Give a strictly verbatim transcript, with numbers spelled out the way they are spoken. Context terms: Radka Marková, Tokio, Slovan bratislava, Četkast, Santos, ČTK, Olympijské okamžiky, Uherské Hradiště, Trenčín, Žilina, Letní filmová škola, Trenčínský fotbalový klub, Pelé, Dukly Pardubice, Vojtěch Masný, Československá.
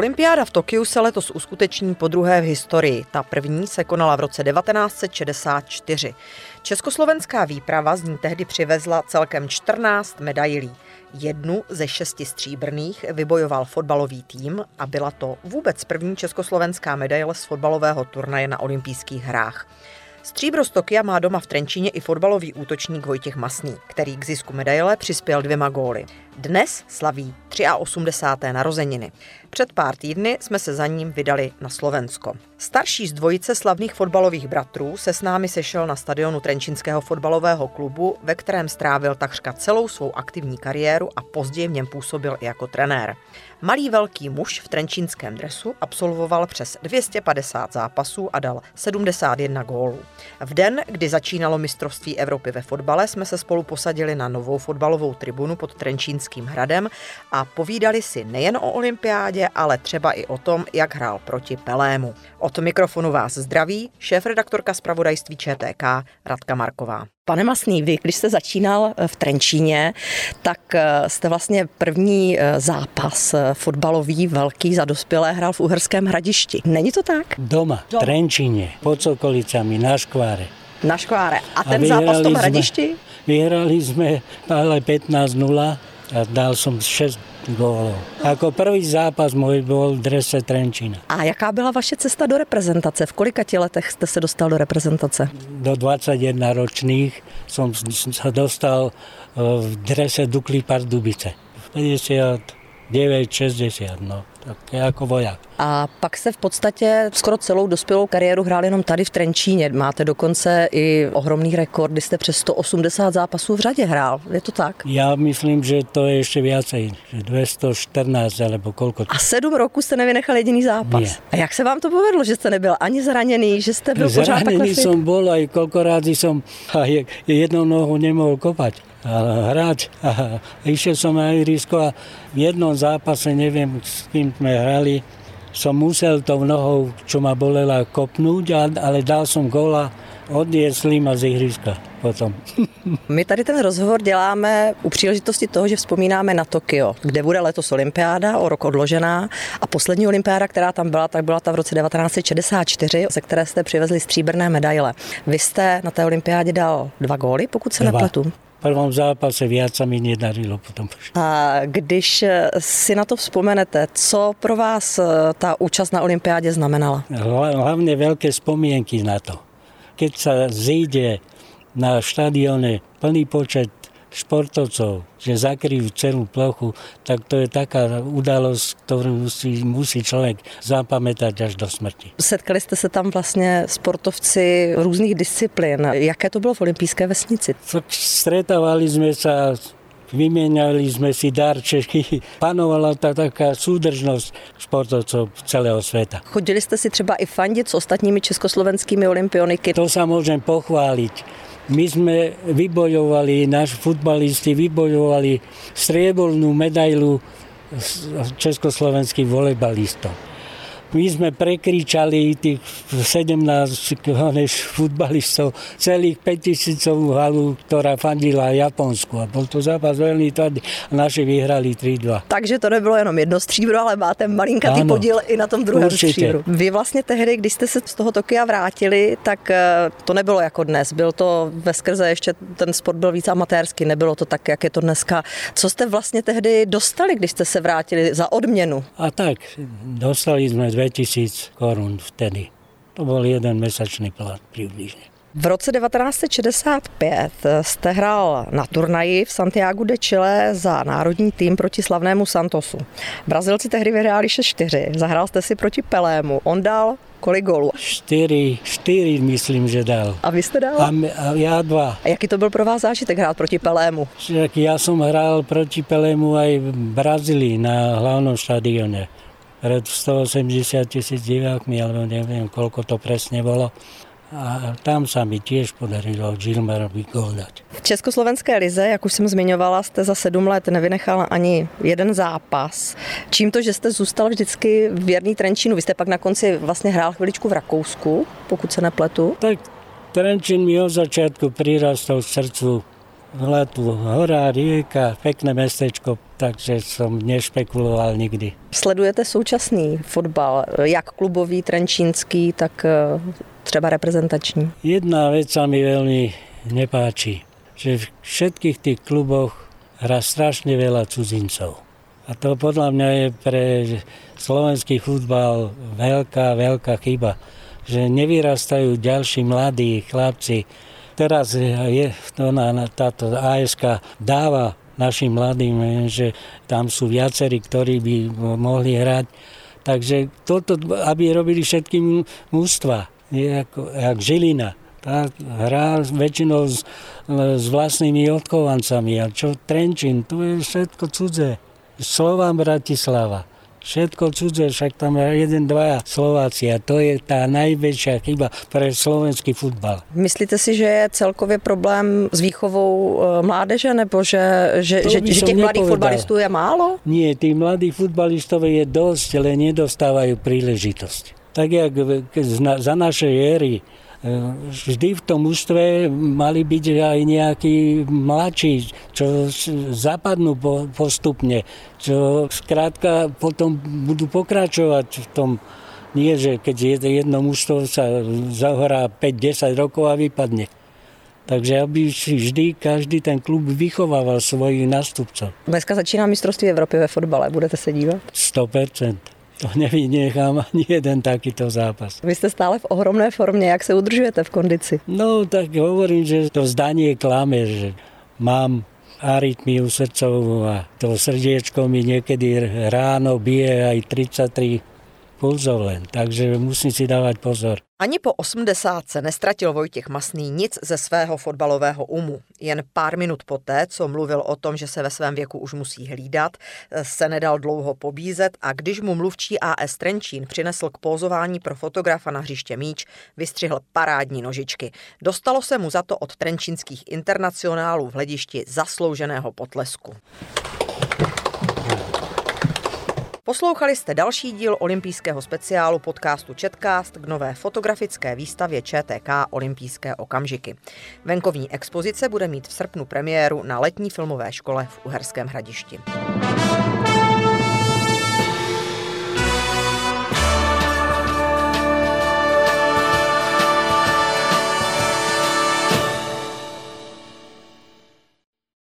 Olympiáda v Tokiu se letos uskuteční podruhé v historii. Ta první se konala v roce devatenáct set šedesát čtyři. Československá výprava z ní tehdy přivezla celkem čtrnáct medailí. Jednu ze šesti stříbrných vybojoval fotbalový tým a byla to vůbec první československá medaile z fotbalového turnaje na olympijských hrách. Stříbro z Tokia má doma v Trenčíně i fotbalový útočník Vojtěch Masný, který k zisku medaile přispěl dvěma góly. Dnes slaví osmdesát tři. narozeniny. Před pár týdny jsme se za ním vydali na Slovensko. Starší z dvojice slavných fotbalových bratrů se s námi sešel na stadionu Trenčínského fotbalového klubu, ve kterém strávil takřka celou svou aktivní kariéru a později v něm působil i jako trenér. Malý velký muž v trenčínském dresu absolvoval přes dvě stě padesát zápasů a dal sedmdesát jedna gólů. V den, kdy začínalo mistrovství Evropy ve fotbale, jsme se spolu posadili na novou fotbalovou tribunu pod Trenčínským hradem a povídali si nejen o olympiádě, ale třeba i o tom, jak hrál proti Pelému. Od mikrofonu vás zdraví šéfredaktorka zpravodajství Č T K Radka Marková. Pane Masný, vy, když jste začínal v Trenčíně, tak jste vlastně první zápas fotbalový velký za dospělé hrál v Uherském Hradišti. Není to tak? Doma, v Trenčíně, pod Sokolicami, na Škváre. Na Škváre. A ten a zápas v tom Hradišti? Vyhrali jsme ale patnáct nula a dal jsem šest gólů. Jako první zápas můj byl v drese Trenčína. A jaká byla vaše cesta do reprezentace? V kolika těch letech jste se dostal do reprezentace? Do dvaceti jednoho ročných jsem se dostal v drese Dukly Pardubice. padesát devět šedesát, no, tak jako voják. A pak se v podstatě skoro celou dospělou kariéru hrál jenom tady v Trenčíně. Máte dokonce i ohromný rekord, kdy jste přes sto osmdesát zápasů v řadě hrál. Je to tak? Já myslím, že to je ještě vícej, dvě stě čtrnáct alebo kolko. A sedm roků jste nevynechal jediný zápas. Nie. A jak se vám to povedlo, že jste nebyl ani zraněný, že jste byl zraněný pořád takhle fit? Zraněný jsem byl a kolkorát jsem jednou nohu nemohl kopat. Hráč. Išiel som na ihrisko a v jednom zápase, neviem s kým sme hrali, som musel tou nohou, čo ma bolela, kopnúť, ale dal som góla, odniesli ma z ihriska potom. My tady ten rozhovor děláme u příležitosti toho, že vzpomínáme na Tokio, kde bude letos olympiáda, o rok odložená, a poslední olympiáda, která tam byla, tak byla ta v roce devatenáct set šedesát čtyři, ze které jste přivezli stříbrné medaile. Vy jste na té olympiádě dal dva góly, pokud se nepletu. V prvom zápase viac sa mi nedarilo potom. A když si na to vzpomenete, co pro vás ta účast na olympiádě znamenala? Hlavně velké vzpomínky na to. Keď sa zíde na štadióne plný počet športovcov, že zakryjú celú plochu, tak to je taká udalosť, ktorú musí, musí človek zapamätať až do smrti. Setkali ste sa tam vlastne sportovci různých disciplín. Jaké to bylo v olympijské vesnici? Stretávali sme sa, vymieniali sme si darčeky. Panovala tá taká súdržnosť športovcov celého sveta. Chodili ste si třeba i fandit s ostatními československými olympioniky? To sa môžem pochváliť. My sme vybojovali, naši futbalisti vybojovali striebornú medailu československých volejbalistov. My sme prekričali tých sedemnásť futbalistov, celých päťtisícovú halu, ktorá fandila Japonsku. A bol to zápas veľmi tvrdý a naši vyhrali tri dva. Takže to nebylo jenom jedno stříbro, ale máte malinkatý podíl i na tom druhém stříbru. Vy vlastně tehdy, když jste se z toho Tokia vrátili, tak to nebylo jako dnes. Byl to veskrze ještě, ten sport byl víc amatérsky, nebylo to tak, jak je to dneska. Co jste vlastně tehdy dostali, když jste se vrátili za odměnu? A tak, dostali jsme dvetisíc korun vtedy. To byl jeden mesačný plat přibližně. V roce devatenáct set šedesát pět jste hrál na turnaji v Santiagu de Chile za národní tým proti slavnému Santosu. Brazilci tehdy vyhráli šest čtyři. Zahrál jste si proti Pelému. On dal kolik gólů? Čtyři, čtyři myslím, že dal. A vy jste dal? A, my, a já dva. A jaký to byl pro vás zážitek hrát proti Pelému? Já jsem hrál proti Pelému i v Brazílii na hlavnom štadióne. Pred sto osemdesiat tisíc divákmi, alebo neviem, koľko to presne bolo. A tam sa mi tiež podarilo Gilmarovi gól dať. V československé lize, jak už jsem zmiňovala, jste za sedm let nevynechala ani jeden zápas. Čím to, že jste zůstal vždycky věrný Trenčínu? Vy jste pak na konci vlastně hrál chviličku v Rakousku, pokud se nepletu. Tak Trenčín mi od začátku přirastal k srdcu Byla tu hora, rieka, pekné městečko, takže jsem nešpekuloval nikdy. Sledujete současný fotbal, jak klubový, trenčínský, tak třeba reprezentační? Jedna věc se mi velmi nepáčí, že v všetkých těch kluboch hra strašně veľa cudzincov. A to podľa mňa je pre slovenský futbal veľká, veľká chyba, že nevyrastajú ďalší mladí chlapci. Teraz je to na, na táto á es ká dáva našim mladým, že tam sú viacerí, ktorí by mohli hrať. Takže toto, aby robili všetky mužstva, ako jak Žilina. Tá hra väčšinou s, s vlastnými odchovancami. A čo Trenčín, tu je všetko cudze. Slovan Bratislava, všetko cudze, však tam je jeden, dva Slováci a to je tá najväčšia chyba pre slovenský futbal. Myslíte si, že je celkově problém s výchovou mládeže, nebo že, že, že, že těch mladých futbalistů je málo? Nie, tí mladí futbalistov je dosť, ale nedostávajú príležitosť. Tak jak za našej éry vždy v tom mužstve mali byť aj nejakí mladší, čo zapadnú postupne, čo skrátka potom budú pokračovať v tom. Nie, že keď jedno mužstvo sa zahrá päť až desať rokov a vypadne. Takže aby si vždy každý ten klub vychovával svojich nástupcov. Dneska začíná mistrovství Evropy ve fotbale, budete se dívat? sto procent. To nevynechám ani jeden takýto zápas. Vy jste stále v ohromné formě, jak se udržujete v kondici? No tak hovorím, že to zdanie klame, že mám arytmiu srdcovú a to srdiečko mi niekedy ráno bije aj třicet tři pulzov len, takže musím si dávat pozor. Ani po osmdesátce nestratil Vojtěch Masný nic ze svého fotbalového umu. Jen pár minut poté, co mluvil o tom, že se ve svém věku už musí hlídat, se nedal dlouho pobízet a když mu mluvčí á es Trenčín přinesl k pózování pro fotografa na hřiště míč, vystřihl parádní nožičky. Dostalo se mu za to od trenčínských internacionálů v Hledišti zaslouženého potlesku. Poslouchali jste další díl olympijského speciálu podcastu Četkast k nové fotografické výstavě ČTK Olympijské okamžiky. Venkovní expozice bude mít v srpnu premiéru na Letní filmové škole v Uherském Hradišti.